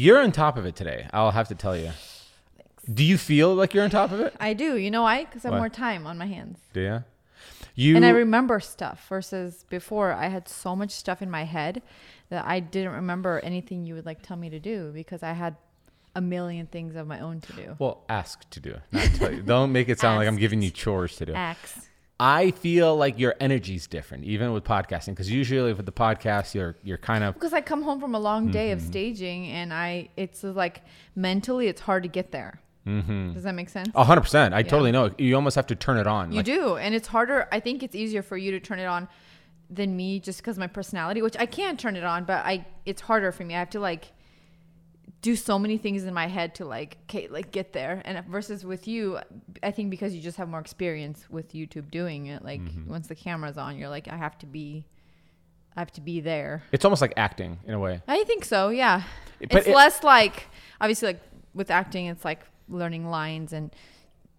You're on top of it today. I'll have to tell you. Thanks. Do you feel like you're on top of it? I do. You know why? Because I have more time on my hands. Do you? And I remember stuff versus before I had so much stuff in my head that I didn't remember anything you would like tell me to do because I had a million things of my own to do. Well, ask to do. Not tell you. Don't make it sound like I'm giving you chores to do. Ask. I feel like your energy's different, even with podcasting, because usually with the podcast, you're kind of... Because I come home from a long day of staging, and it's like mentally, it's hard to get there. Mm-hmm. Does that make sense? 100%. I totally know. You almost have to turn it on. You do, and it's harder. I think it's easier for you to turn it on than me just because my personality, which I can turn it on, but it's harder for me. I have to do so many things in my head to get there. And versus with you, I think because you just have more experience with YouTube doing it, once the camera's on, you're like, I have to be there. It's almost like acting in a way. I think so. Yeah. But it's less obviously with acting, it's learning lines and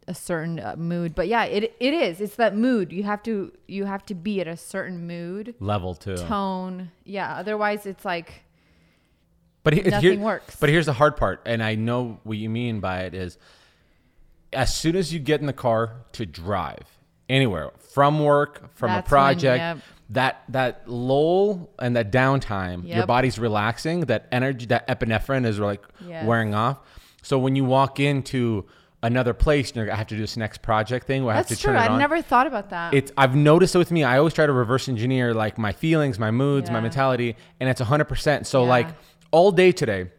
a certain mood, but it is. It's that mood. You have to be at a certain mood level too. Tone. Yeah. Otherwise it's nothing works. But here's the hard part, and I know what you mean by it is, as soon as you get in the car to drive anywhere, from work, from a project, that lull and that downtime, your body's relaxing, that energy, that epinephrine is wearing off. So when you walk into another place, I have to do this next project thing where I have to turn it on. That's true. I've never thought about that. I've noticed it with me. I always try to reverse engineer my feelings, my moods, my mentality, and it's 100%. So all day today,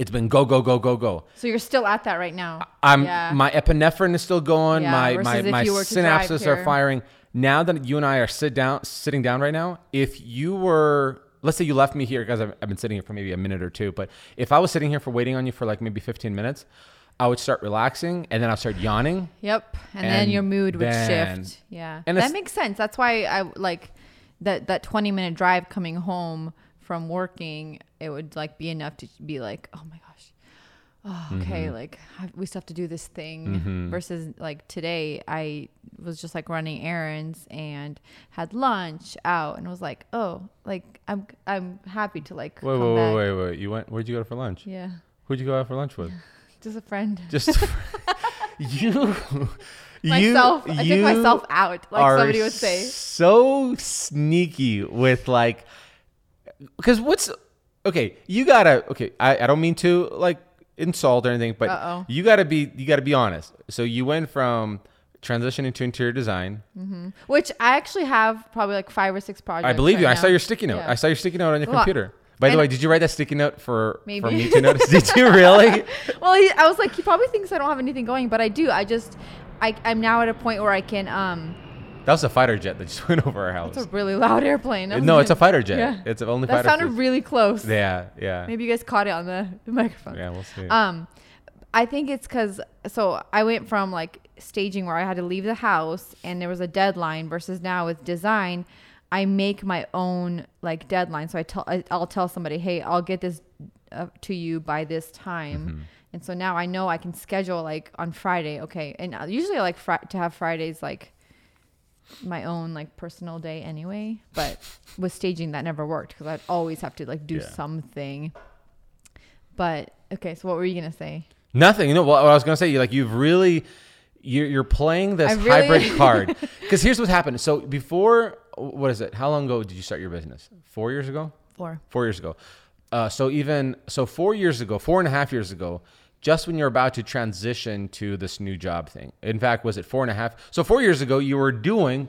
it's been go, go, go, go, go. So you're still at that right now. My epinephrine is still going. My synapses are firing. Now that you and I are sitting down right now, if you were, let's say you left me here because I've been sitting here for maybe a minute or two, but if I was sitting here waiting on you for maybe 15 minutes, I would start relaxing and then I'll start yawning. Yep. And then your mood would shift. Yeah. And that makes sense. That's why I that 20-minute drive coming home from working, it would be enough to be oh my gosh, oh, okay, mm-hmm. We still have to do this thing, mm-hmm. versus today I was just running errands and had lunch out and was I'm happy to wait, where'd you go for lunch? Yeah. Who'd you go out for lunch with? Just a friend. You myself. I took myself out, somebody would say. So sneaky with because what's okay? You gotta okay. I don't mean to insult or anything, but you gotta be honest. So you went from transitioning to interior design, mm-hmm. which I actually have probably 5 or 6 projects. I believe you. Now. I saw your sticky note. Yeah. I saw your sticky note on your computer. By the way, did you write that sticky note for me to notice? Did you really? Well, I was he probably thinks I don't have anything going, but I do. I'm now at a point where I can. That was a fighter jet that just went over our house. It's a really loud airplane. No, it's a fighter jet. Yeah. It's only that fighter. That sounded really close. Yeah, yeah. Maybe you guys caught it on the microphone. Yeah, we'll see. I think it's because I went from staging where I had to leave the house and there was a deadline versus now with design, I make my own deadline. So I'll tell somebody, hey, I'll get this to you by this time. Mm-hmm. And so now I know I can schedule on Friday. Okay, and usually I to have Fridays my own personal day anyway, but with staging that never worked because I'd always have to do something. But okay, so what were you gonna say? Nothing. You know what I was gonna say? You you've really you're playing this hybrid card because here's what happened. So before, what is it? How long ago did you start your business? 4 years ago. 4 years ago. So 4 years ago, 4.5 years ago. Just when you're about to transition to this new job thing. In fact, was it 4.5? So 4 years ago, you were doing...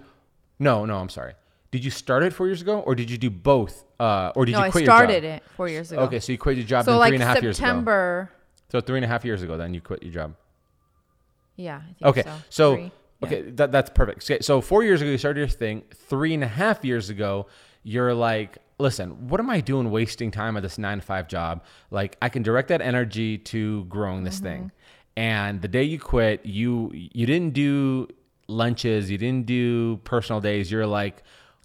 No, I'm sorry. Did you start it 4 years ago? Or did you do both? Or did you quit your job? No, I started it 4 years ago. Okay, so you quit your job 3.5 years ago. So September... So 3.5 years ago, then you quit your job. Yeah, I think okay. So that's perfect. So 4 years ago, you started your thing. 3.5 years ago, you're listen, what am I doing wasting time at this 9-to-5 job? I can direct that energy to growing this mm-hmm. thing. And the day you quit, you didn't do lunches. You didn't do personal days. You're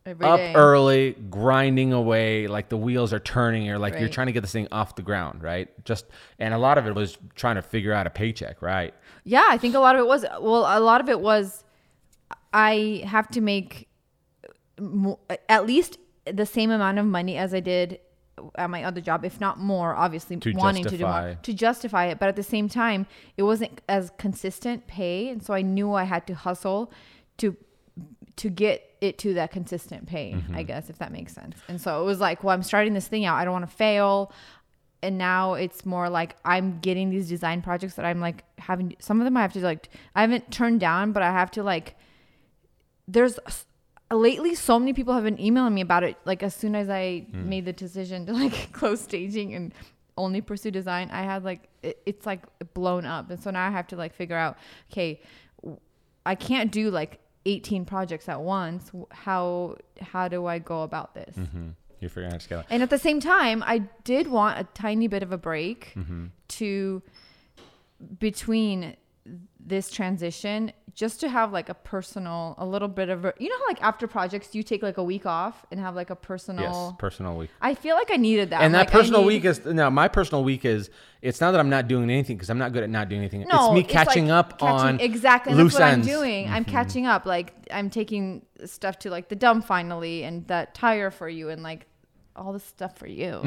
early, grinding away. The wheels are turning. You're you're trying to get this thing off the ground, right? And a lot of it was trying to figure out a paycheck, right? Yeah, I think a lot of it was I have to make at least the same amount of money as I did at my other job, if not more, obviously to justify it. But at the same time, it wasn't as consistent pay. And so I knew I had to hustle to get it to that consistent pay, I guess, if that makes sense. And so it was like, well, I'm starting this thing out. I don't want to fail. And now it's more like I'm getting these design projects that I'm like having, some of them I have to like, I haven't turned down, but I have to like, there's lately so many people have been emailing me about it. Like as soon as I made the decision to like close staging and only pursue design, I had like, it's like blown up. And so now I have to like figure out, okay, I can't do like 18 projects at once. How do I go about this? You're figuring out to scale. And at the same time, I did want a tiny bit of a break to between this transition, just to have like a personal, a little bit of, you know, how like after projects, you take like a week off and have like a personal week. I feel like I needed that. And that like my personal week is, it's not that I'm not doing anything because I'm not good at not doing anything. No, it's me catching up on loose ends. That's what I'm doing. I'm catching up. Like I'm taking stuff to like the dump finally and that tire for you and like all this stuff for you.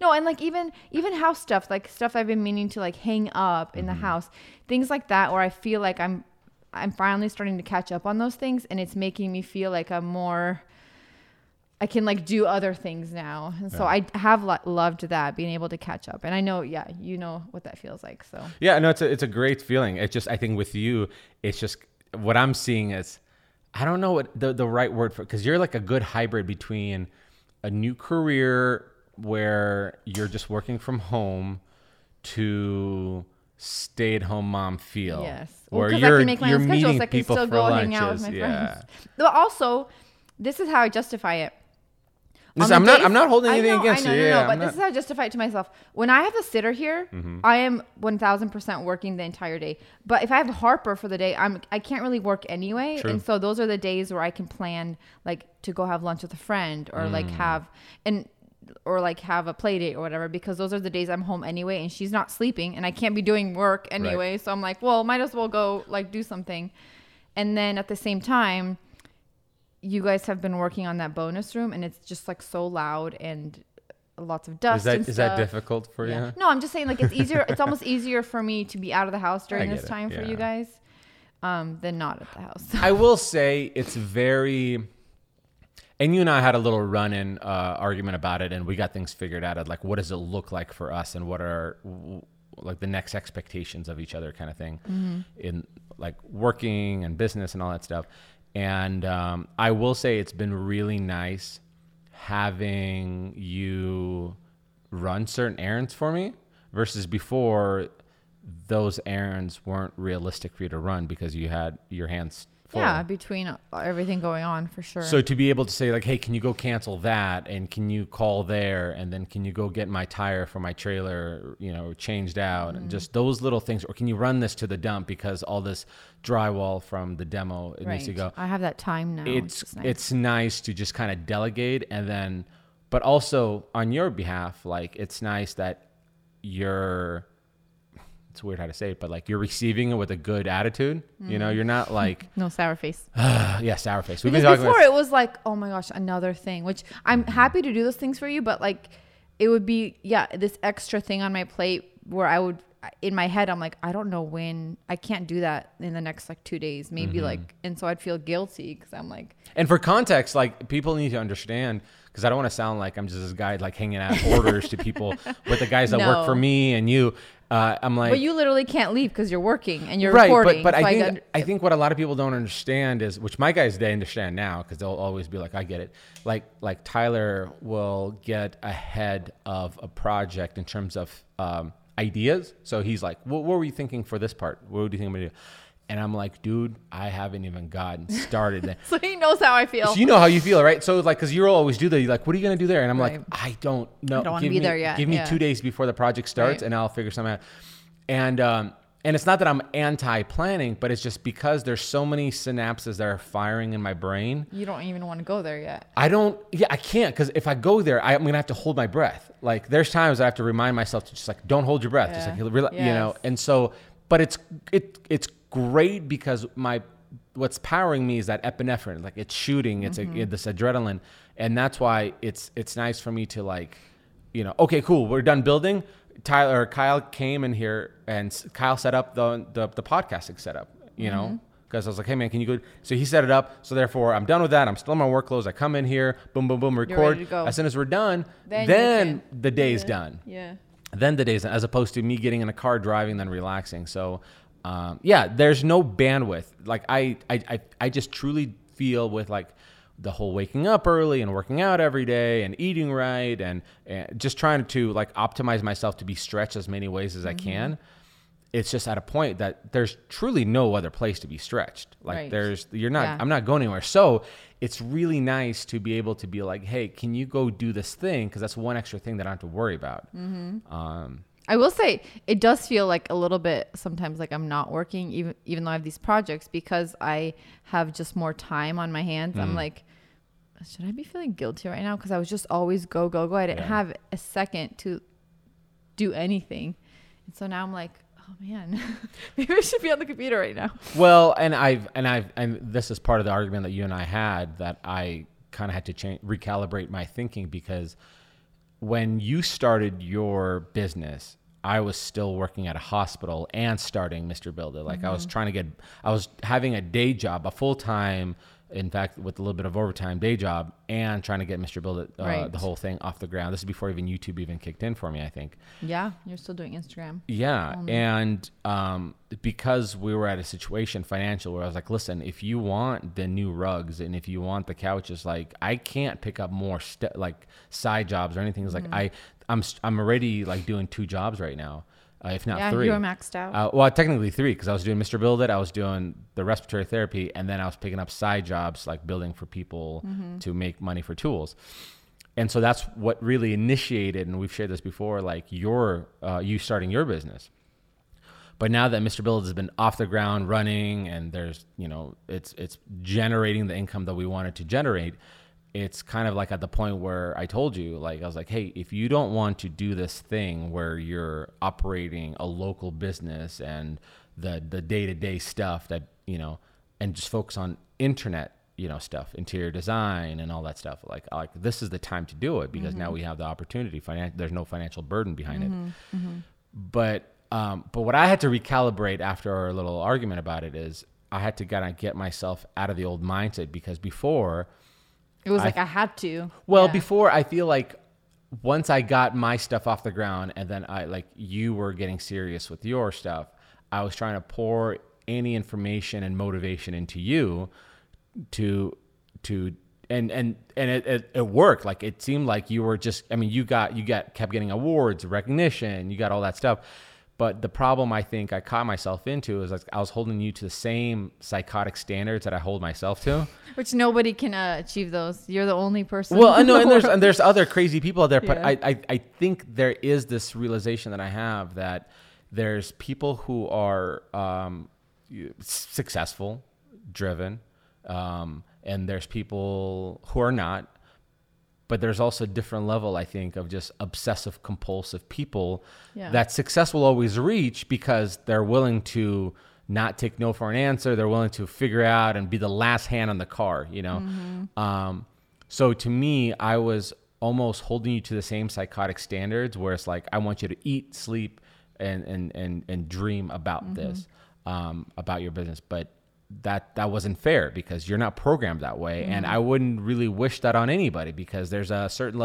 No, and like even house stuff, like stuff I've been meaning to like hang up in the house, things like that, where I feel like I'm finally starting to catch up on those things, and it's making me feel like I can like do other things now. And so I have loved that, being able to catch up. And I know, you know what that feels like. So yeah, no, it's a great feeling. It's just, I think with you, it's just what I'm seeing is, I don't know what the right word for, cause you're like a good hybrid between a new career where you're just working from home to stay-at-home mom feel. Yes. Or because I can make my own schedules, I can still go hang out with my friends. But also, this is how I justify it. I'm not holding anything against you. But this is how I justify it to myself. When I have a sitter here, I am 1,000% working the entire day. But if I have Harper for the day, I can't really work anyway. True. And so those are the days where I can plan like to go have lunch with a friend or like have a play date or whatever, because those are the days I'm home anyway and she's not sleeping and I can't be doing work anyway. Right. So I'm like, well, might as well go like do something. And then at the same time, you guys have been working on that bonus room and it's just like so loud and lots of dust. Is that difficult for you? No, I'm just saying like it's easier. It's almost easier for me to be out of the house during this time for you guys than not at the house. I will say it's very... And you and I had a little run-in argument about it, and we got things figured out. Like, what does it look like for us, and what are like the next expectations of each other, kind of thing, in like working and business and all that stuff. And I will say it's been really nice having you run certain errands for me versus before those errands weren't realistic for you to run because you had your hands. Yeah, between everything going on, for sure. So to be able to say like, hey, can you go cancel that? And can you call there? And then can you go get my tire for my trailer, you know, changed out? And just those little things. Or can you run this to the dump because all this drywall from the demo, it needs to go. I have that time now. It's nice to just kind of delegate. And then, but also on your behalf, like it's nice that it's weird how to say it, but like you're receiving it with a good attitude. You know, you're not like... No, sour face. Yeah, sour face. We've been talking before about it was like, oh my gosh, another thing, which I'm happy to do those things for you, but like it would be, this extra thing on my plate where I would, in my head, I'm like, I don't know when, I can't do that in the next like 2 days, maybe like, and so I'd feel guilty because I'm like... And for context, like people need to understand... Because I don't want to sound like I'm just this guy like hanging out orders to people, but the guys that work for me and you, I'm like... But you literally can't leave because you're working and you're recording. But so I think what a lot of people don't understand is, which my guys, they understand now because they'll always be like, I get it. Like Tyler will get ahead of a project in terms of ideas. So he's like, what were you thinking for this part? What do you think I'm going to do? And I'm like, dude, I haven't even gotten started. So he knows how I feel. So you know how you feel, right? So like, because you always do that. You're like, what are you going to do there? And I'm like, I don't know. I don't want to be there yet. Give me 2 days before the project starts and I'll figure something out. And it's not that I'm anti-planning, but it's just because there's so many synapses that are firing in my brain. You don't even want to go there yet. I can't. Because if I go there, I'm going to have to hold my breath. Like there's times I have to remind myself to just like, don't hold your breath. Just like, you know, and so, but it's great because what's powering me is that epinephrine, like it's shooting, it's this adrenaline, and that's why it's nice for me to like you know, okay, cool, we're done building. Tyler or Kyle came in here and Kyle set up the podcasting setup, you know, because I was like, hey man, can you go? So he set it up. So therefore I'm done with that. I'm still in my workflows. I come in here, boom, boom, boom, record. As soon as we're done, then the day's done. Yeah. Then the day's done, as opposed to me getting in a car, driving, then relaxing. So, yeah, there's no bandwidth. Like I just truly feel with like the whole waking up early and working out every day and eating right and just trying to like optimize myself to be stretched as many ways as I can. It's just at a point that there's truly no other place to be stretched. Like I'm not going anywhere. So it's really nice to be able to be like, hey, can you go do this thing? Cause that's one extra thing that I don't have to worry about. I will say it does feel like a little bit sometimes like I'm not working, even though I have these projects, because I have just more time on my hands. I'm like, should I be feeling guilty right now? Cause I was just always go, go, go. I didn't have a second to do anything. And so now I'm like, oh man, maybe I should be on the computer right now. Well, and this is part of the argument that you and I had, that I kind of had to recalibrate my thinking, because when you started your business, I was still working at a hospital and starting Mr. Builder. Like I was having a day job, a full-time, in fact, with a little bit of overtime day job, and trying to get Mr. Build It, the whole thing off the ground. This is before even YouTube even kicked in for me, I think. Yeah, you're still doing Instagram. Yeah, and because we were at a situation financial where I was like, listen, if you want the new rugs and if you want the couches, like I can't pick up more like side jobs or anything. It's like I'm already like doing two jobs right now. If not three. Yeah, you were maxed out. Well, technically three, because I was doing Mr. Build It, I was doing the respiratory therapy, and then I was picking up side jobs like building for people to make money for tools. And so that's what really initiated, and we've shared this before, like you starting your business. But now that Mr. Build It has been off the ground running, and there's, you know, it's generating the income that we wanted to generate, it's kind of like at the point where I told you, like, I was like, hey, if you don't want to do this thing where you're operating a local business and the day-to-day stuff that, you know, and just focus on internet, you know, stuff, interior design and all that stuff, like this is the time to do it, because now we have the opportunity. There's no financial burden behind it. But what I had to recalibrate after our little argument about it is I had to kind of get myself out of the old mindset, because before... It was I had to. Well, before, I feel like once I got my stuff off the ground, and then I like you were getting serious with your stuff, I was trying to pour any information and motivation into you and it worked. Like it seemed like you were just, I mean, kept getting awards, recognition, you got all that stuff. But the problem I think I caught myself into is like I was holding you to the same psychotic standards that I hold myself to. Which nobody can achieve those. You're the only person. Well, I know, and there's other crazy people out there, but I think there is this realization that I have that there's people who are successful, driven, and there's people who are not. But there's also a different level, I think, of just obsessive compulsive people that success will always reach, because they're willing to not take no for an answer. They're willing to figure out and be the last hand on the car, you know? So to me, I was almost holding you to the same psychotic standards, where it's like, I want you to eat, sleep, and dream about this, about your business. But that wasn't fair, because you're not programmed that way. And I wouldn't really wish that on anybody, because there's a certain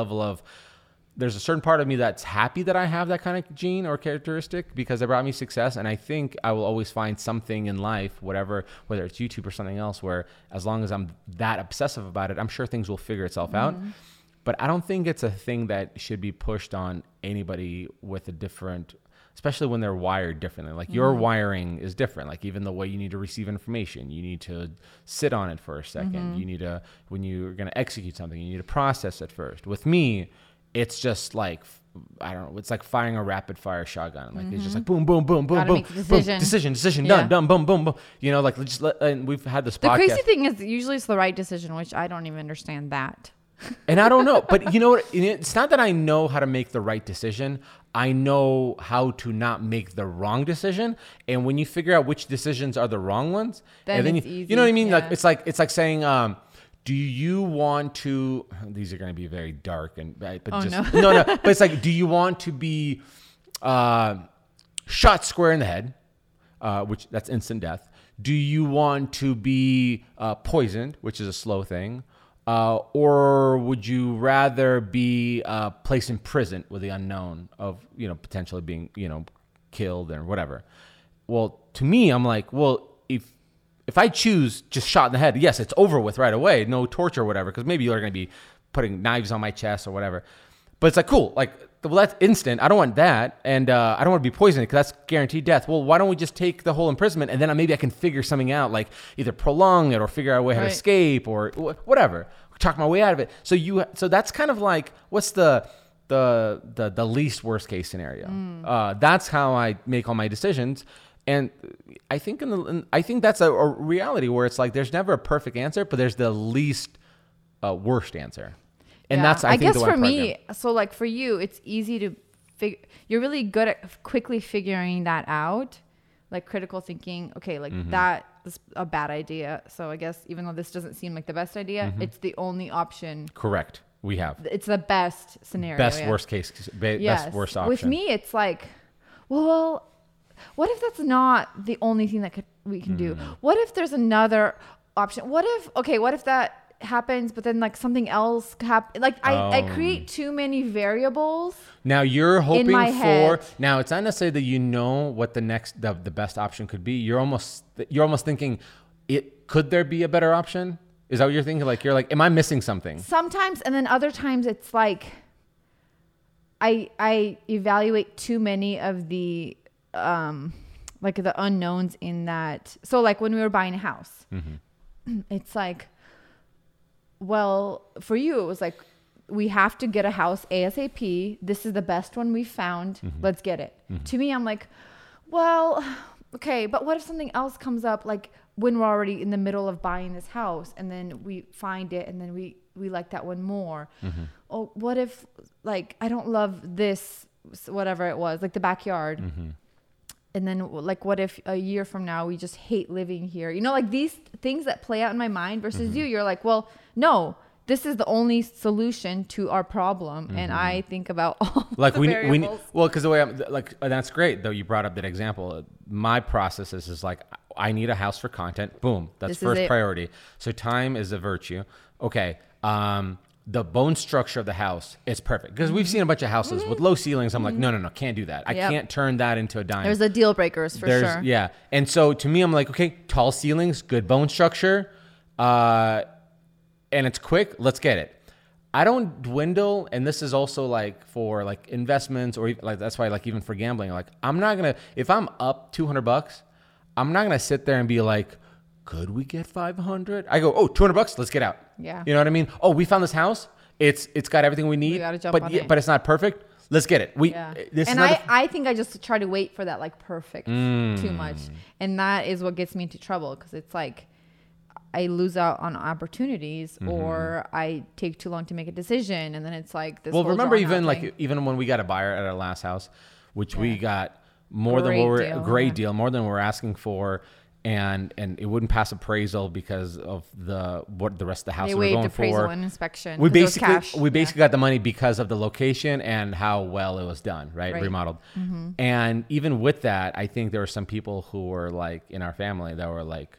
part of me that's happy that I have that kind of gene or characteristic, because it brought me success. And I think I will always find something in life, whether it's YouTube or something else, where as long as I'm that obsessive about it, I'm sure things will figure itself out. But I don't think it's a thing that should be pushed on anybody with a different, especially when they're wired differently. Like your wiring is different. Like even the way you need to receive information, you need to sit on it for a second. You need to, when you're going to execute something, you need to process it first. With me, it's just like, I don't know, it's like firing a rapid fire shotgun. Like it's just like boom, boom, boom, boom, boom, decision. Boom, decision, done, boom, boom, boom. You know, like just and we've had this podcast. The crazy thing is usually it's the right decision, which I don't even understand that. And I don't know, but you know what? It's not that I know how to make the right decision. I know how to not make the wrong decision. And when you figure out which decisions are the wrong ones, then it's easy. You know what I mean? Yeah. Like it's like saying, Do you want to, these are going to be very dark and, right, but but it's like, do you want to be shot square in the head, which that's instant death? Do you want to be poisoned, which is a slow thing? Or would you rather be placed in prison with the unknown of, potentially being, killed or whatever? Well, to me, I'm like, well, if I choose just shot in the head, yes, it's over with right away. No torture or whatever, because maybe you're going to be putting knives on my chest or whatever. But it's like, cool. Like, well, that's instant. I don't want that. And I don't want to be poisoned because that's guaranteed death. Well, why don't we just take the whole imprisonment and then maybe I can figure something out, like either prolong it or figure out a way how to escape or whatever. Talk my way out of it. So that's kind of like, what's the least worst case scenario? That's how I make all my decisions. And I think I think that's a reality where it's like there's never a perfect answer, but there's the least worst answer, and that's I guess for me. So like for you, it's easy to you're really good at quickly figuring that out, like critical thinking. Okay, like that is a bad idea. So I guess even though this doesn't seem like the best idea, it's the only option. Correct. We have. It's the best scenario. Best worst option. With me, it's like, well, what if that's not the only thing that we can do? What if there's another option? What if that happens, but then like something else happens? Like I create too many variables. Now you're hoping now it's not necessarily that you know what the best option could be. You're almost thinking, could there be a better option? Is that what you're thinking? Like you're like, am I missing something? Sometimes, and then other times it's like, I evaluate too many of the like the unknowns in that. So like when we were buying a house, it's like, well, for you, it was like, we have to get a house ASAP. This is the best one we found. Let's get it. To me, I'm like, well, okay, but what if something else comes up? Like when we're already in the middle of buying this house and then we find it and then we like that one more. Oh, what if like, I don't love this, whatever it was, like the backyard. And then like, what if a year from now we just hate living here? Like these things that play out in my mind versus you're like, well, no, this is the only solution to our problem. And I think about all like the variables. Well, because the way I'm like, that's great though. You brought up that example. My process is like, I need a house for content. Boom. That's first priority. So time is a virtue. Okay. The bone structure of the house is perfect because we've seen a bunch of houses with low ceilings. I'm like, no, can't do that. I can't turn that into a dime. There's a deal breakers sure. Yeah. And so to me, I'm like, okay, tall ceilings, good bone structure. And it's quick. Let's get it. I don't dwindle. And this is also like for like investments or like, that's why like even for gambling, like I'm not going to, if I'm up $200, I'm not going to sit there and be like, could we get 500? I go, oh, $200. Let's get out. Yeah. You know what I mean? Oh, we found this house. It's got everything we need, we gotta jump on it. But it's not perfect. Let's get it. I think I just try to wait for that like perfect too much. And that is what gets me into trouble. Cause it's like, I lose out on opportunities or I take too long to make a decision. And then it's like, this. Well, remember even when we got a buyer at our last house, which we got more than we were asking for. And it wouldn't pass appraisal because of what the rest of the house we were going for. They waived appraisal and inspection. We basically got the money because of the location and how well it was done, right? Remodeled. And even with that, I think there were some people who were like in our family that were like,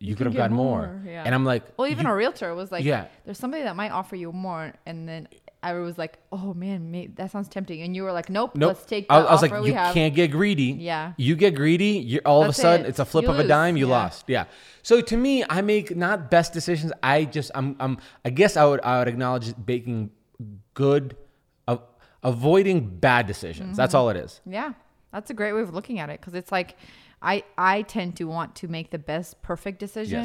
you could have gotten more. Yeah. And I'm like, well, even a realtor was like, there's somebody that might offer you more, and then I was like, oh man, that sounds tempting. And you were like, nope. Let's take the offer we have. I was like, you can't get greedy. Yeah. You get greedy, it's a flip of a dime, you lost. Yeah. So to me, I make not best decisions. I guess I would acknowledge making good, avoiding bad decisions. That's all it is. Yeah. That's a great way of looking at it. Cause it's like, I tend to want to make the best perfect decision.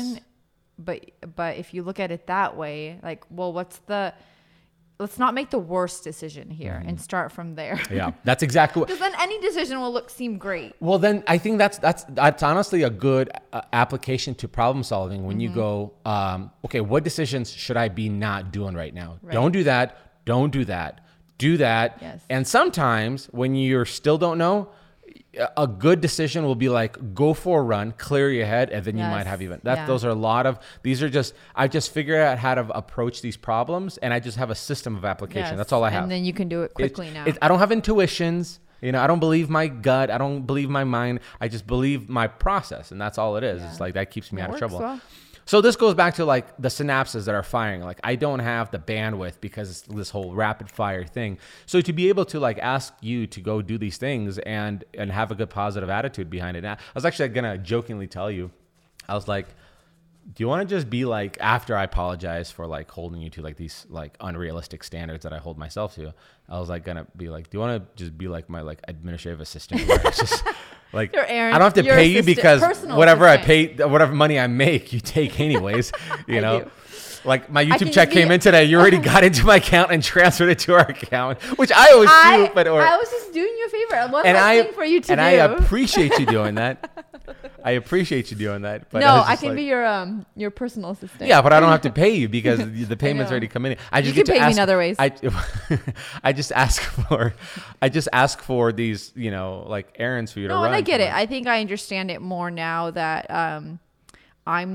Yes. But if you look at it that way, like, well, let's not make the worst decision here and start from there. Yeah, that's exactly what. Because then any decision will seem great. Well, then I think that's honestly a good application to problem solving when you go, okay, what decisions should I be not doing right now? Right. Don't do that. Don't do that. Do that. Yes. And sometimes when you still don't know, a good decision will be like, go for a run, clear your head, and then you might have even that. Yeah. Those are a lot of, these are just, I just figure out how to approach these problems, and I just have a system of application. Yes. That's all I have. And then you can do it quickly now. I don't have intuitions. You know, I don't believe my gut. I don't believe my mind. I just believe my process, and that's all it is. Yeah. It's like that keeps me out of trouble. Well. So this goes back to like the synapses that are firing. Like I don't have the bandwidth because it's this whole rapid fire thing. So to be able to like ask you to go do these things and have a good positive attitude behind it. And I was actually going to jokingly tell you, I was like, do you want to just be like, after I apologize for like holding you to like these like unrealistic standards that I hold myself to, I was like going to be like, do you want to just be like my like administrative assistant? Where it's just like, I don't have to pay you because whatever I pay, whatever money I make, you take anyways, you know? Do. Like my YouTube check came in today. You already got into my account and transferred it to our account, which I always do. I was just doing you a favor. One last thing for you to do. And I appreciate you doing that. I appreciate you doing that. But no, I can like, be your personal assistant. Yeah, but I don't have to pay you because the payments already come in. I just you can pay me in other ways. I just ask for these, you know, like errands for you to run. No, and I get it. I think I understand it more now that I'm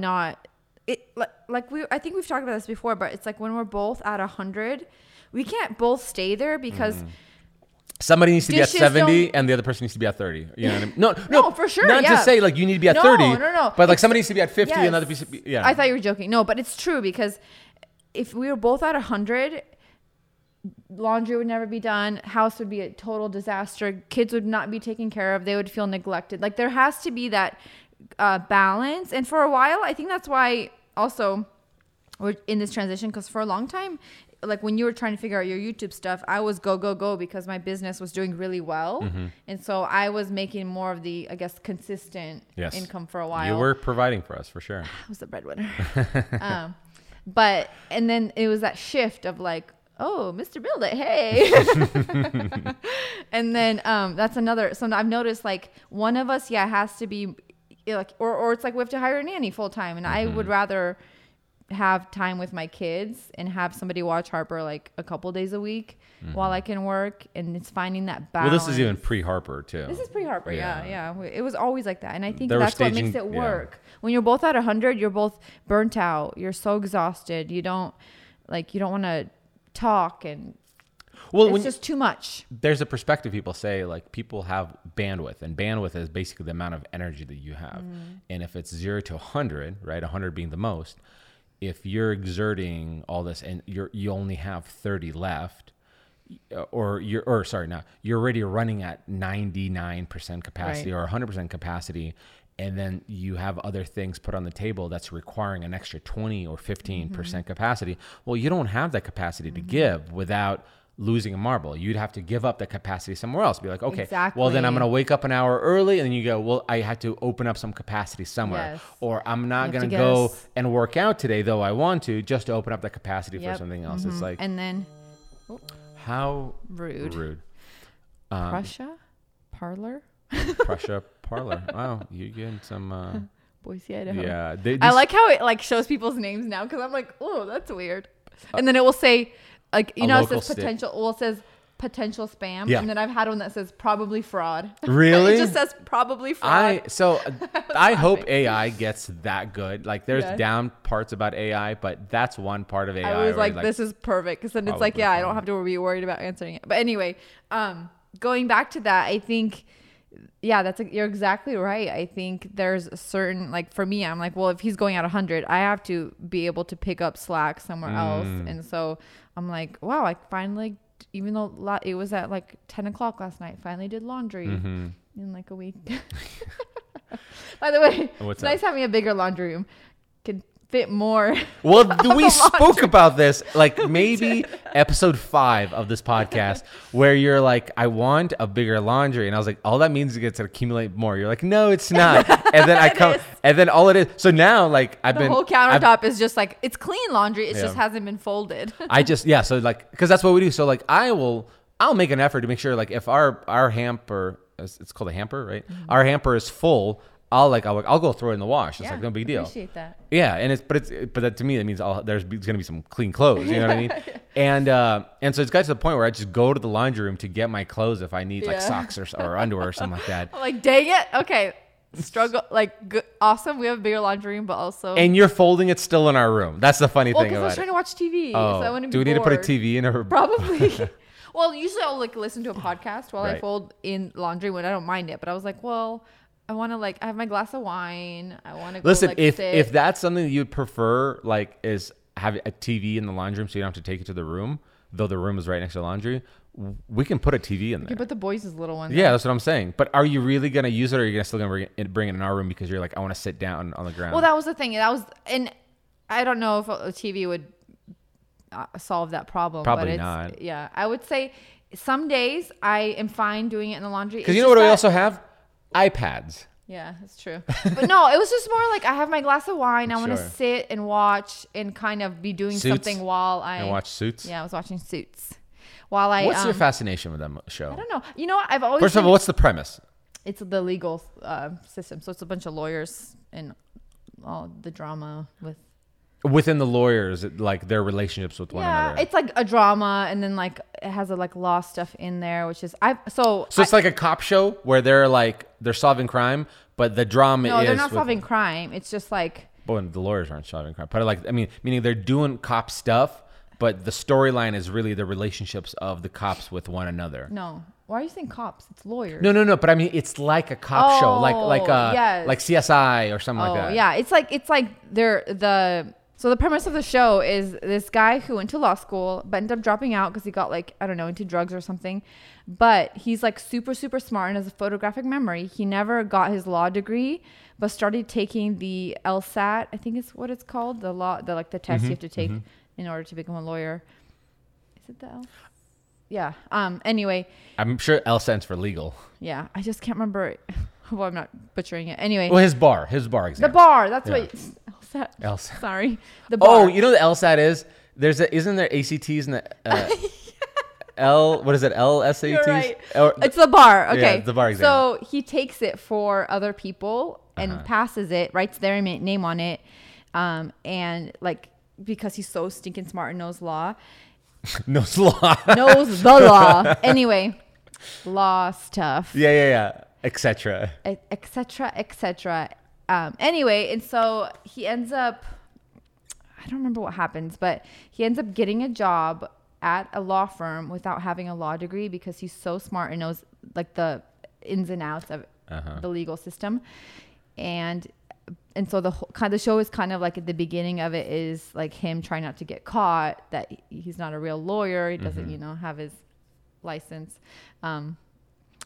not. I think we've talked about this before, but it's like when we're both at 100, we can't both stay there because somebody needs to be at 70 and the other person needs to be at 30. You know what I mean? No, for sure. Not to say like you need to be at 30. No. But like somebody needs to be at 50 and another piece. I thought you were joking. No, but it's true because if we were both at 100, laundry would never be done. House would be a total disaster. Kids would not be taken care of. They would feel neglected. Like there has to be that balance. And for a while, I think that's why also we're in this transition, because for a long time, like when you were trying to figure out your YouTube stuff, I was go because my business was doing really well. Mm-hmm. And so I was making more of the, I guess, consistent income for a while. You were providing for us for sure. I was the breadwinner. And then it was that shift of like, oh, Mr. Build It, hey. And then that's another. So I've noticed like one of us, has to be like, or it's like we have to hire a nanny full time. And I would rather have time with my kids and have somebody watch Harper like a couple days a week while I can work. And it's finding that balance. Well, this is even pre-Harper too. This is pre-Harper. Yeah. It was always like that. And I think that's what makes it work. Yeah. When you're both at 100, you're both burnt out. You're so exhausted. You don't want to talk and it's just too much. There's a perspective people say like people have bandwidth, and bandwidth is basically the amount of energy that you have. And if it's 0 to 100, right? 100 being the most, if you're exerting all this and you only have 30 left, you're already running at 99% capacity or 100% capacity. And then you have other things put on the table that's requiring an extra 20 or 15% capacity. Well, you don't have that capacity to give without losing a marble. You'd have to give up the capacity somewhere else. Be like, okay, well then I'm going to wake up an hour early, and then you go, well, I had to open up some capacity somewhere, or I'm not going to go and work out today, though I want to, just to open up the capacity for something else. It's like, and then how rude. Prussia Parlor. Wow, you're getting some Boise, Idaho. Yeah, I like how it like shows people's names now, because I'm like, oh, that's weird. And then it will say, like, you know, it says potential. Well, it says potential spam, and then I've had one that says probably fraud. Really? It just says probably fraud. I hope AI gets that good. Like, there's down parts about AI, but that's one part of AI. I was like, this is perfect, because then it's like, I don't have to be worried about answering it. But anyway, going back to that, I think. Yeah, you're exactly right. I think there's a certain, like for me, I'm like, well, if he's going at 100, I have to be able to pick up slack somewhere else. And so I'm like, wow, I finally, even though it was at like 10 o'clock last night, finally did laundry in like a week. By the way, it's nice having a bigger laundry room. Can fit more. Well, we spoke about this like maybe episode 5 of this podcast, where you're like, I want a bigger laundry, and I was like, all that means is you get to accumulate more. You're like, no, it's not. And then I come, and then all it is. So now, like, the whole countertop is just like, it's clean laundry. It just hasn't been folded. So like, because that's what we do. So like, I'll make an effort to make sure, like, if our hamper, it's called a hamper, right? Our hamper is full. I'll go throw it in the wash. It's like no big deal. Appreciate that. Yeah, and but that, to me that means there's gonna be some clean clothes. You know what I mean? And so it's got to the point where I just go to the laundry room to get my clothes if I need like socks or underwear or something like that. I'm like, dang it, okay. Struggle, like good, awesome. We have a bigger laundry room, but also and you're folding it still in our room. That's the funny thing. Because I was trying to watch TV. Oh, so I wouldn't do we need bored. To put a TV in her? Probably. Well, usually I'll like listen to a podcast while I fold in laundry when I don't mind it. But I was like, well, I want to like I have my glass of wine. I want to listen. Go, like, if that's something that you'd prefer, like is have a TV in the laundry room so you don't have to take it to the room, though the room is right next to the laundry. We can put a TV in there. You can put the boys' little one. Yeah, that's what I'm saying. But are you really going to use it or are you still going to bring it in our room because you're like, I want to sit down on the ground? Well, that was the thing. And I don't know if a TV would solve that problem. Probably not. Yeah, I would say some days I am fine doing it in the laundry. Because you know what we also have? iPads. Yeah, that's true. But no, it was just more like I have my glass of wine. I want to sit and watch and kind of be doing something while I... And watch Suits? Yeah, I was watching Suits. What's your fascination with that show? I don't know. You know what? I've always... First of all, what's the premise? It's the legal system. So it's a bunch of lawyers and all the drama with... Within the lawyers, like their relationships with one another. Yeah, it's like a drama and then like it has a like law stuff in there, which is... So it's like a cop show where they're solving crime, but the drama is... No, they're not solving crime. It's just like... Well, and the lawyers aren't solving crime. But like, I mean, meaning they're doing cop stuff, but the storyline is really the relationships of the cops with one another. No. Why are you saying cops? It's lawyers. No. But I mean, it's like a cop show, like CSI or something like that. Oh, yeah. It's like so the premise of the show is this guy who went to law school, but ended up dropping out because he got like, I don't know, into drugs or something. But he's like super, super smart and has a photographic memory. He never got his law degree, but started taking the LSAT. I think it's what it's called. The law, the test you have to take. Mm-hmm. In order to become a lawyer. Is it the L? Yeah. Anyway. I'm sure L stands for legal. Yeah. I just can't remember. Well, I'm not butchering it. Anyway. Well, his bar exam. The bar. That's what LSAT. Sorry. The bar. Oh, you know what the LSAT is? Isn't there ACTs and the what is it? LSATs? You're right. It's the bar. Okay. Yeah, it's the bar exam. So he takes it for other people and passes it, writes their name on it. And like, because he's so stinking smart and knows law. Knows the law. Anyway, law stuff. Yeah. Et cetera. Anyway, and so he ends up, I don't remember what happens, but he ends up getting a job at a law firm without having a law degree because he's so smart and knows like the ins and outs of the legal system. And so the show is kind of like at the beginning of it is like him trying not to get caught, that he's not a real lawyer. He doesn't, have his license.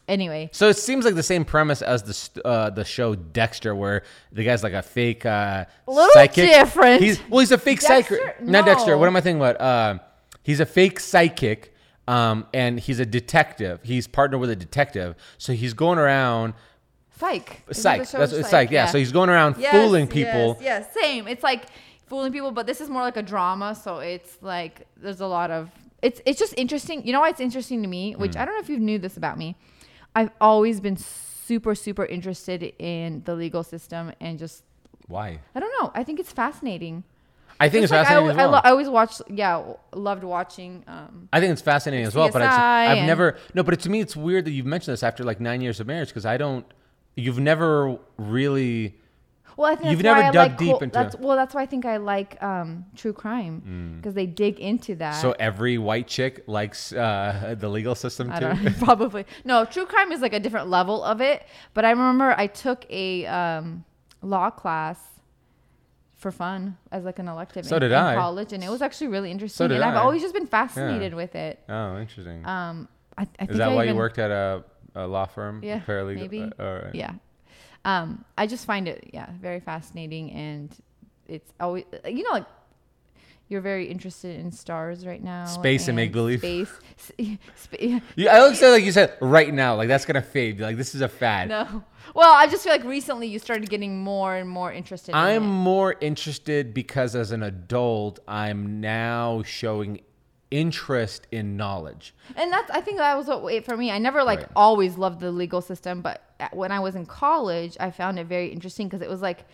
Anyway. So it seems like the same premise as the show Dexter, where the guy's like a fake psychic. A little different. He's a fake psychic. No. Not Dexter. What am I thinking about? He's a fake psychic and he's a detective. He's partnered with a detective. So he's going around... Psych. Yeah. So he's going around fooling people. Yes, same. It's like fooling people, but this is more like a drama. So it's like there's a lot of it's just interesting. You know why it's interesting to me? Which I don't know if you knew this about me. I've always been super, super interested in the legal system and just why? I don't know. I think it's fascinating. I think it's fascinating as well. I always loved watching. I think it's fascinating as well, but I've never. No, but to me, it's weird that you've mentioned this after like 9 years of marriage because I don't. You've never really... Well, I think you've never dug deep into... That's why I think I like true crime. Because they dig into that. So every white chick likes the legal system too? Probably. No, true crime is like a different level of it. But I remember I took a law class for fun as like an elective in college. And it was actually really interesting. And I've always just been fascinated with it. Oh, interesting. Is that why you worked at a law firm? Yeah, paralegal, maybe. Right. Yeah. I just find it, very fascinating. And it's always, like you're very interested in stars right now. Space and make-believe. Space. Yeah, I always say, like you said, right now, like that's going to fade. Like this is a fad. No. Well, I just feel like recently you started getting more and more interested in it. I'm more interested because as an adult, I'm now showing interest in knowledge. And that's, I think that was what for me. I never always loved the legal system, but when I was in college, I found it very interesting because it was like,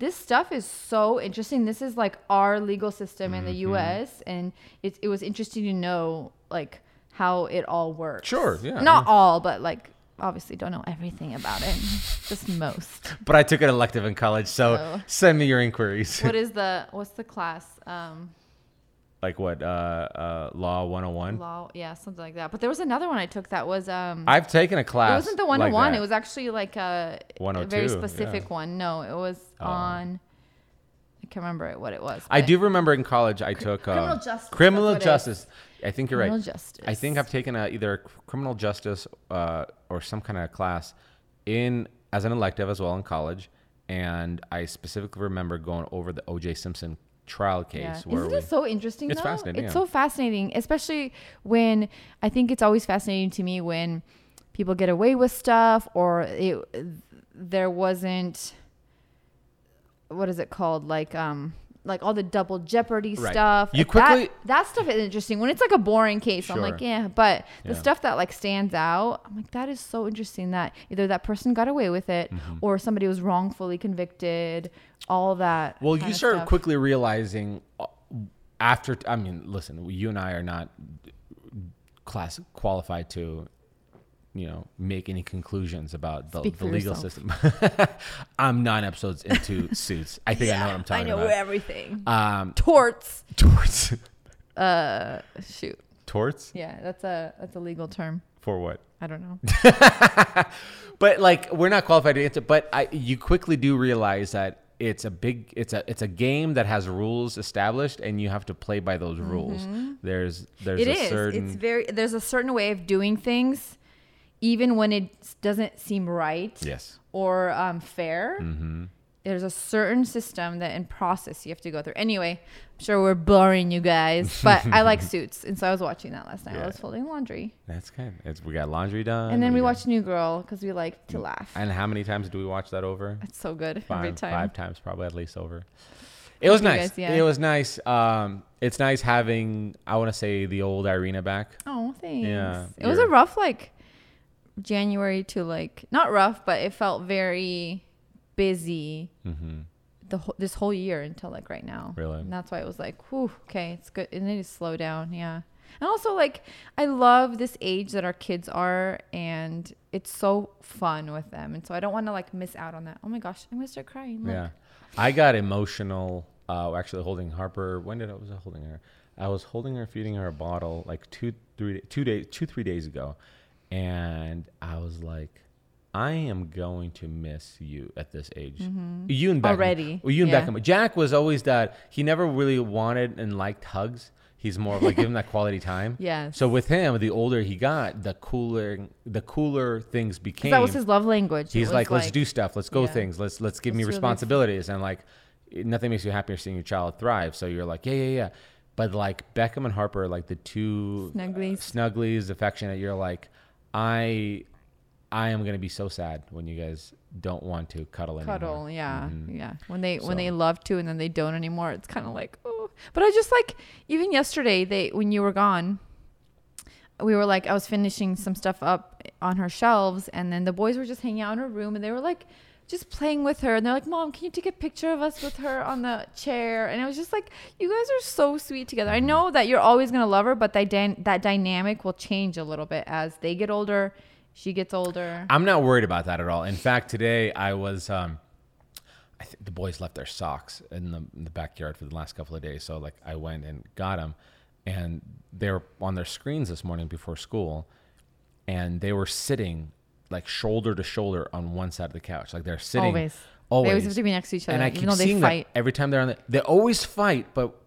this stuff is so interesting. This is like our legal system in the U.S. And it was interesting to know like how it all works. Sure, yeah. Not all, but like obviously don't know everything about it, just most. But I took an elective in college, so send me your inquiries. What's the class? Like what? Law 101? Law, yeah, something like that. But there was another one I took that was... I've taken a class. It wasn't the 101. It was actually like a very specific one. No, it was on... I can't remember what it was. I do remember in college I took... Criminal justice. Criminal justice. I think you're right. Criminal justice. I think I've taken either criminal justice or some kind of class as an elective as well in college. And I specifically remember going over the O.J. Simpson trial case. Yeah. Where isn't it so interesting, it's though? Fascinating. It's so fascinating, especially when I think it's always fascinating to me when people get away with stuff or there wasn't, what is it called? Like all the double jeopardy stuff. You like quickly that stuff is interesting. When it's like a boring case, I'm like, yeah, but the stuff that like stands out, I'm like, that is so interesting that either that person got away with it or somebody was wrongfully convicted, all that. Well, you start quickly realizing after, I mean, listen, you and I are not qualified to, make any conclusions about the legal system. I'm 9 episodes into Suits. I think I know what I'm talking about. I know everything. Torts. Shoot. Torts? Yeah, that's a legal term. For what? I don't know. But like, we're not qualified to answer. But you quickly do realize that it's a game that has rules established, and you have to play by those rules. There's a certain way of doing things, even when it doesn't seem right or fair. There's a certain system and process you have to go through. Anyway, I'm sure we're boring you guys, but I like Suits. And so I was watching that last night. Yeah. I was folding laundry. That's good. We got laundry done. And then we watched New Girl because we like to laugh. And how many times do we watch that over? It's so good. Every time. 5 times probably at least over. It was nice. Guys, yeah. It was nice. It's nice having, I want to say, the old Irina back. Oh, thanks. Yeah, it was a rough, January to not rough, but it felt very busy this whole year until right now. Really? And that's why it was whew, okay, it's good. And then you slow down. Yeah. And also I love this age that our kids are, and it's so fun with them. And so I don't want to miss out on that. Oh my gosh, I'm going to start crying. Look. Yeah. I got emotional, actually holding Harper. When was I holding her? I was holding her, feeding her a bottle 2-3 days ago. And I was like, I am going to miss you at this age. You and Beckham. Already. Well, you and Beckham. Jack was always that. He never really wanted and liked hugs. He's more of give him that quality time. Yes. So with him, the older he got, the cooler things became. That was his love language. He's let's do stuff. Let's go things. Let's give me responsibilities. And nothing makes you happier seeing your child thrive. So you're yeah. But Beckham and Harper, the two snugglies, affectionate. You're I am gonna be so sad when you guys don't want to cuddle anymore. Cuddle, yeah, yeah. When they love to and then they don't anymore, it's kind of oh. But I just even yesterday when you were gone, we were I was finishing some stuff up on her shelves, and then the boys were just hanging out in her room, and they were just playing with her, and they're Mom, can you take a picture of us with her on the chair? And I was just you guys are so sweet together. I know that you're always gonna love her, but that dynamic will change a little bit as they get older. She gets older. I'm not worried about that at all. In fact, today I was, I think the boys left their socks in the backyard for the last couple of days. So I went and got them, and they were on their screens this morning before school, and they were sitting shoulder to shoulder on one side of the couch. They're sitting. Always. They always have to be next to each other. And I keep seeing that every time they're on they always fight, but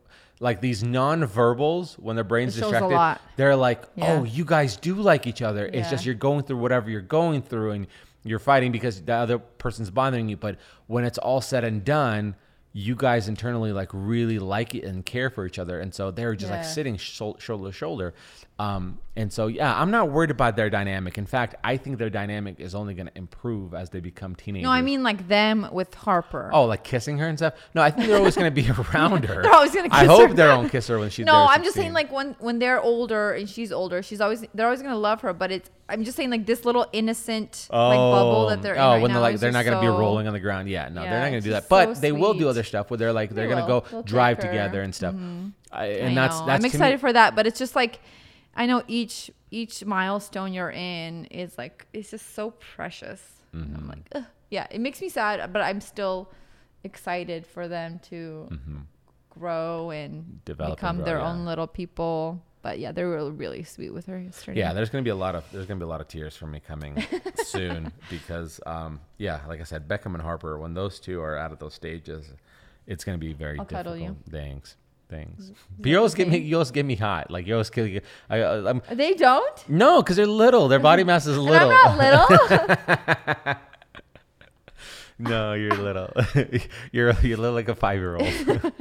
these non-verbals, when their brain's distracted, they're oh, you guys do like each other. Yeah. It's just you're going through whatever you're going through, and you're fighting because the other person's bothering you. But when it's all said and done, you guys internally like really like it and care for each other. And so they're just like sitting shoulder to shoulder. And so, yeah, I'm not worried about their dynamic. In fact, I think their dynamic is only going to improve as they become teenagers. No, I mean like them with Harper. Oh, like kissing her and stuff? No, I think they're always going to be around her. They're always going to kiss her. I hope they don't kiss her when she's there. No, I'm just saying like when they're older and she's older, they're always going to love her. But it's, I'm just saying like this little innocent like bubble that they're in right when now. They're not going to be rolling on the ground. Yeah, no, they're not going to do that. But they will do other stuff where they're going to go drive together and stuff. Mm-hmm. I'm excited for that. But it's just like, I know each milestone you're in is like, it's just so precious. Mm-hmm. I'm like, ugh. Yeah, it makes me sad, but I'm still excited for them to grow and become their own little people. But yeah, they were really sweet with her yesterday. Yeah, there's gonna be a lot of tears for me coming soon because like I said, Beckham and Harper, when those two are out of those stages, it's gonna be very difficult. Things. But you always get me hot. Like you always kill you. They don't? No, because they're little. Their body mass is little. I'm not little. No, you're little. You're little like a 5-year-old.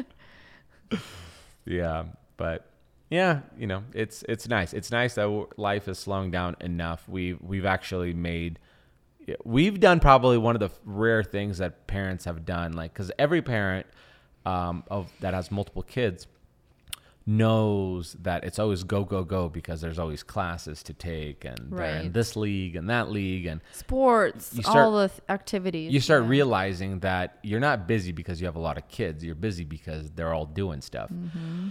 Yeah, but yeah, you know, it's nice. It's nice that life is slowing down enough. We've actually done probably one of the rare things that parents have done. Like, because every parent that has multiple kids knows that it's always go because there's always classes to take and they're in this league and that league and sports, activities. You start realizing that you're not busy because you have a lot of kids. You're busy because they're all doing stuff. Mm-hmm.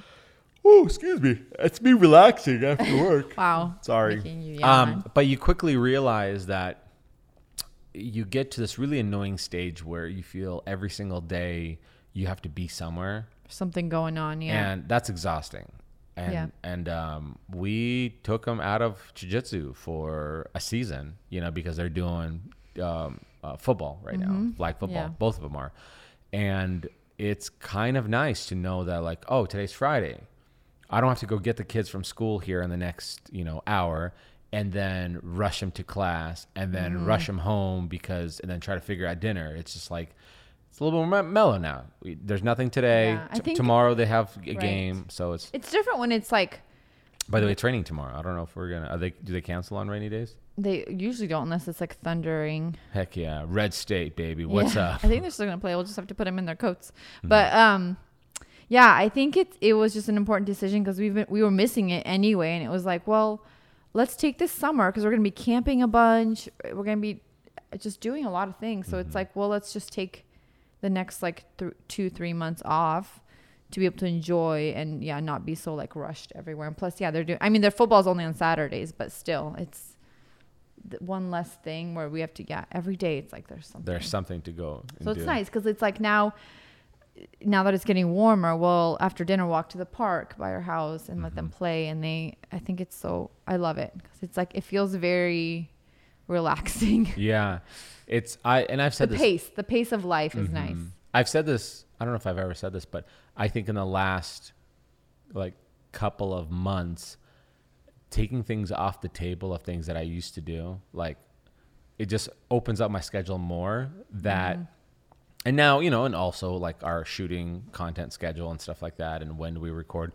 Oh, excuse me. It's me relaxing after work. Wow. Sorry. But you quickly realize that you get to this really annoying stage where you feel every single day you have to be somewhere. Something going on, yeah. And that's exhausting. And we took them out of jiu-jitsu for a season, you know, because they're doing football right now, flag football. Yeah. Both of them are. And it's kind of nice to know that like, oh, today's Friday. I don't have to go get the kids from school here in the next, hour and then rush them to class and then rush them home and then try to figure out dinner. It's just like, it's a little more mellow now. There's nothing today. Yeah, tomorrow they have a game. So it's different when it's like, by the way, training tomorrow. I don't know if we're going to, do they cancel on rainy days? They usually don't unless it's like thundering. Heck yeah. Red state, baby. What's up? I think they're still going to play. We'll just have to put them in their coats. Mm-hmm. But, yeah, I think it was just an important decision because we were missing it anyway, and it was like, well, let's take this summer because we're gonna be camping a bunch, we're gonna be just doing a lot of things. So it's like, well, let's just take the next like 2-3 months off to be able to enjoy and not be so like rushed everywhere. And plus, their football's only on Saturdays, but still, it's one less thing where we have to every day. It's like there's something to go. So it's nice because it's like now that it's getting warmer, well, after dinner, walk to the park by our house and let them play. And I think it's so, I love it because it's like, it feels very relaxing. Yeah. I've said the pace of life is nice. I've said this, I don't know if I've ever said this, but I think in the last like couple of months, taking things off the table of things that I used to do, like it just opens up my schedule more that and now, and also like our shooting content schedule and stuff like that. And when do we record?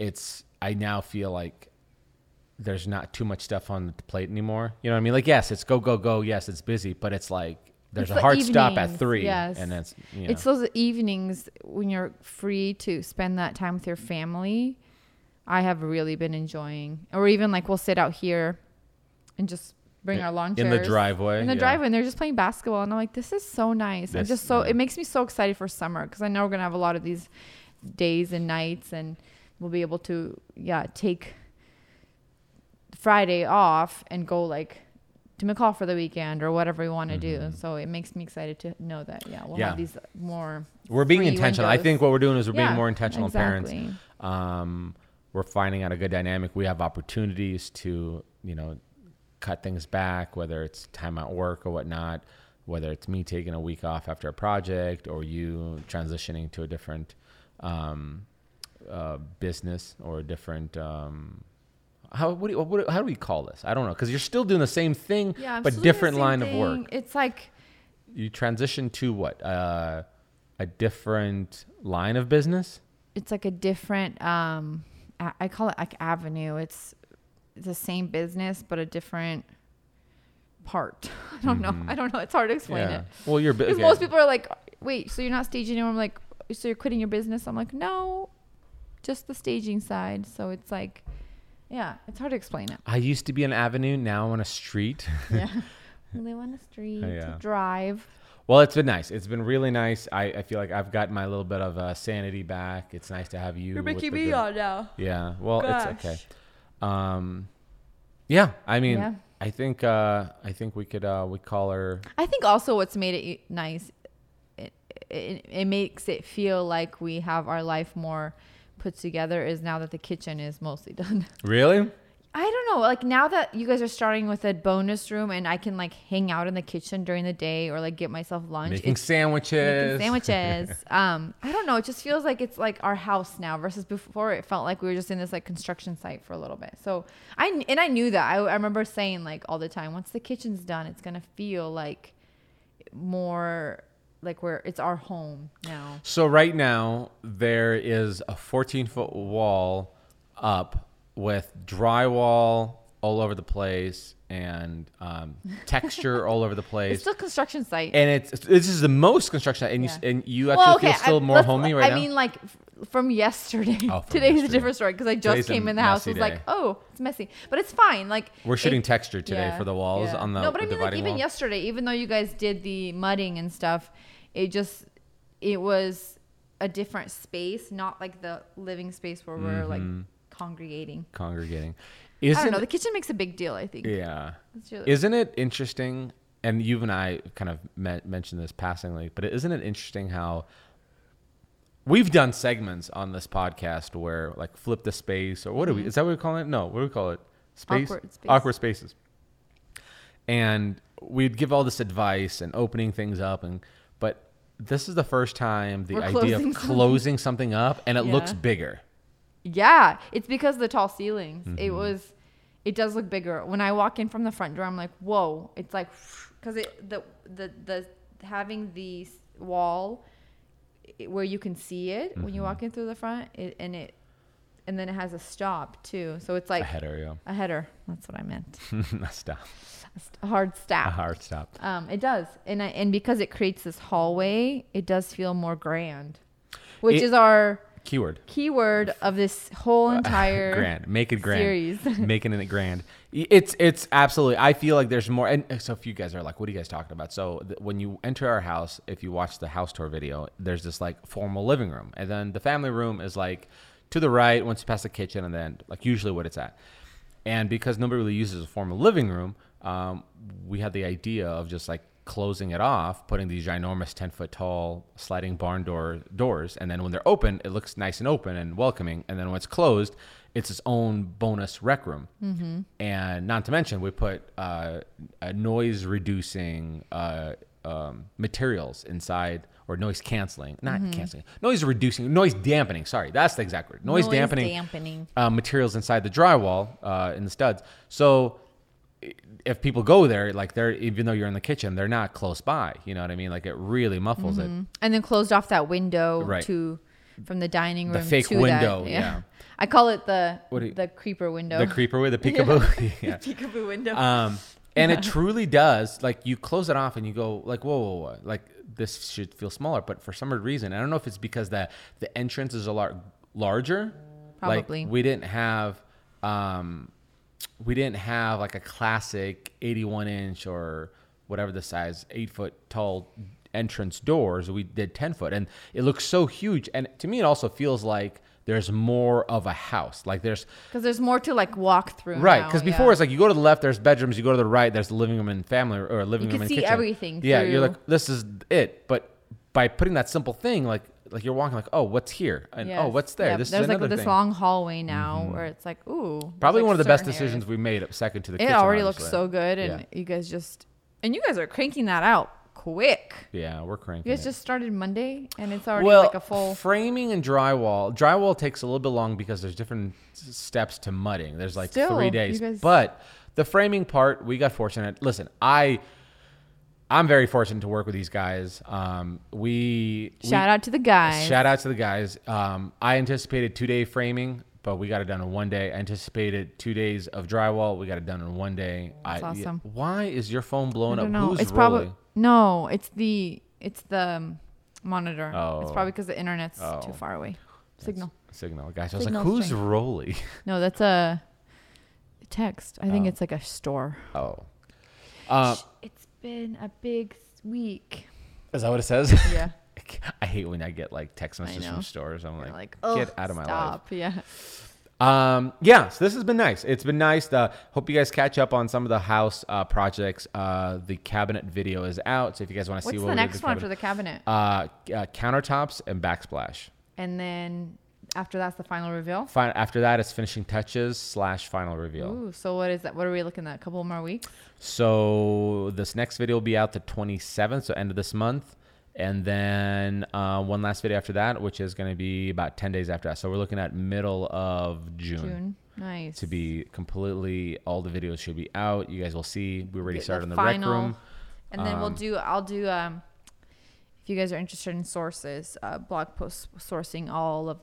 I now feel like there's not too much stuff on the plate anymore. You know what I mean? Like, yes, it's go. Yes, it's busy, but it's like there's a hard stop at 3. Yes. And that's, it's those evenings when you're free to spend that time with your family. I have really been enjoying, or even like we'll sit out here and just bring our lawn chairs. In the driveway. And they're just playing basketball. And I'm like, this is so nice. It makes me so excited for summer because I know we're going to have a lot of these days and nights and we'll be able to, take Friday off and go like to McCall for the weekend or whatever we want to do. So it makes me excited to know that, we'll have these more. We're being intentional. Windows. I think what we're doing is we're being more intentional parents. We're finding out a good dynamic. We have opportunities to, cut things back, whether it's time at work or whatnot, whether it's me taking a week off after a project or you transitioning to a different business or a different how do we call this? I don't know, because you're still doing the same thing, but different line of work. It's like you transition to what a different line of business? It's like a different, I call it like avenue. It's the same business, but a different part. I don't know. I don't know. It's hard to explain it. Well, because most people are like, wait, so you're not staging anymore? I'm like, so you're quitting your business? I'm like, no, just the staging side. So it's like, yeah, it's hard to explain it. I used to be an avenue. Now I'm on a street. Yeah. I live on a street. Yeah. Drive. Well, it's been nice. It's been really nice. I feel like I've gotten my little bit of sanity back. It's nice to have you. You're Mickey B on now. Yeah. Well, it's okay. Yeah. I mean, I think we call her. I think also what's made it nice, it makes it feel like we have our life more put together is now that the kitchen is mostly done. Really? I don't know. Like now that you guys are starting with a bonus room and I can like hang out in the kitchen during the day or like get myself lunch. Making sandwiches. I don't know. It just feels like it's like our house now versus before it felt like we were just in this like construction site for a little bit. So I knew that. I remember saying like all the time, once the kitchen's done, it's going to feel like more like it's our home now. So right now there is a 14-foot wall up with drywall all over the place and texture all over the place. It's still construction site. And this is the most construction site. And you actually feel still more homey right now? I mean, like from yesterday. Today's a different story because I just came in the house. It was like, oh, it's messy. But it's fine. Like we're shooting texture today for the walls on the dividing wall. No, but I mean, like even yesterday, even though you guys did the mudding and stuff, it was a different space, not like the living space where we're like congregating. I don't know. The kitchen makes a big deal, I think. Yeah. Isn't it interesting? And you and I kind of mentioned this passingly, but isn't it interesting how we've done segments on this podcast where like flip the space or what do we, is that what we call it? No. What do we call it? Space? Awkward spaces. And we'd give all this advice and opening things up but this is the first time the idea of closing something up and it looks bigger. Yeah, it's because of the tall ceilings. Mm-hmm. It does look bigger. When I walk in from the front door, I'm like, whoa! It's like, because the having the wall where you can see it when you walk in through the front, and then it has a stop too. So it's like a header. That's what I meant. A hard stop. It does, and because it creates this hallway, it does feel more grand, which is our keyword of this whole entire series. Making it grand. It's absolutely, I feel like there's more. And so if you guys are like, what are you guys talking about? So when you enter our house, if you watch the house tour video, there's this like formal living room. And then the family room is like to the right once you pass the kitchen and then like usually what it's at. And because nobody really uses a formal living room, we had the idea of just like closing it off, putting these ginormous 10-foot tall sliding barn doors, and then when they're open, it looks nice and open and welcoming. And then when it's closed, it's its own bonus rec room. Mm-hmm. And not to mention, we put noise-reducing materials inside, or noise dampening. Sorry, that's the exact word. Noise dampening. Materials inside the drywall in the studs. So if people go there, like even though you're in the kitchen, they're not close by. You know what I mean? Like it really muffles it. And then closed off that window from the dining room. The fake window. Yeah. I call it the creeper window. The creeper with the peekaboo. Yeah. The peekaboo window. And it truly does. Like you close it off and you go like, whoa. Like this should feel smaller. But for some reason, I don't know if it's because the entrance is a lot larger. Probably. Like we didn't have, like a classic 81-inch or whatever the size, 8-foot tall entrance doors. We did 10-foot and it looks so huge. And to me, it also feels like there's more of a house. Like because there's more to like walk through. Right. Because before it's like you go to the left, there's bedrooms. You go to the right, there's the living room and family or living room and kitchen. You can see everything. Yeah. You're like, this is it. But by putting that simple thing, like you're walking like, oh, what's here? And oh, what's there? Yep. There's like this long hallway now where it's like, ooh. Probably like one of the best decisions we made up second to the kitchen. It already looks so good. And you guys are cranking that out quick. Yeah, we're cranking it. You guys just started Monday and it's already like a full. Framing and drywall. Drywall takes a little bit long because there's different steps to mudding. There's like 3 days. But the framing part, we got fortunate. Listen, I I'm very fortunate to work with these guys. Shout out to the guys. I anticipated 2-day framing, but we got it done in 1 day. I anticipated 2 days of drywall. We got it done in 1 day. That's awesome. Why is your phone blowing up? Know. Who's it's rolling? No, it's the monitor. Oh. It's probably because the internet's too far away. Signal. Guys, I was like, who's strength. Rolly? No, that's a text. I think it's like a store. Oh. It's been a big week. Is that what it says? Yeah. I hate when I get like text messages from stores. I'm like get out of my life. Yeah. So this has been nice. It's been nice. Hope you guys catch up on some of the house projects. The cabinet video is out. So if you guys want to see what's the next one for the cabinet, countertops and backsplash. And then after that's the final reveal. After that, it's finishing touches / final reveal. Ooh, so what is that? What are we looking at? A couple more weeks. So this next video will be out the 27th, so end of this month, and then one last video after that, which is going to be about 10 days after that. So we're looking at middle of June. Nice. To be completely, all the videos should be out. You guys will see. We already started in the rec room, and then I'll do. If you guys are interested in sources, blog posts sourcing all of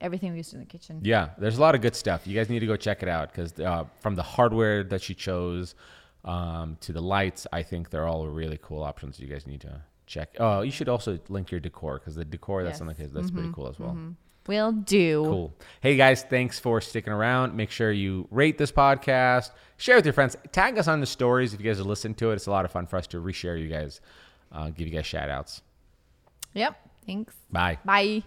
everything we used in the kitchen. Yeah, there's a lot of good stuff. You guys need to go check it out because from the hardware that she chose to the lights, I think they're all really cool options you guys need to check. Oh, you should also link your decor because the decor that's on the case, that's pretty cool as well. Mm-hmm. Will do. Cool. Hey guys, thanks for sticking around. Make sure you rate this podcast, share with your friends, tag us on the stories if you guys are listening to it. It's a lot of fun for us to reshare you guys. Give you guys shout outs. Yep. Thanks. Bye.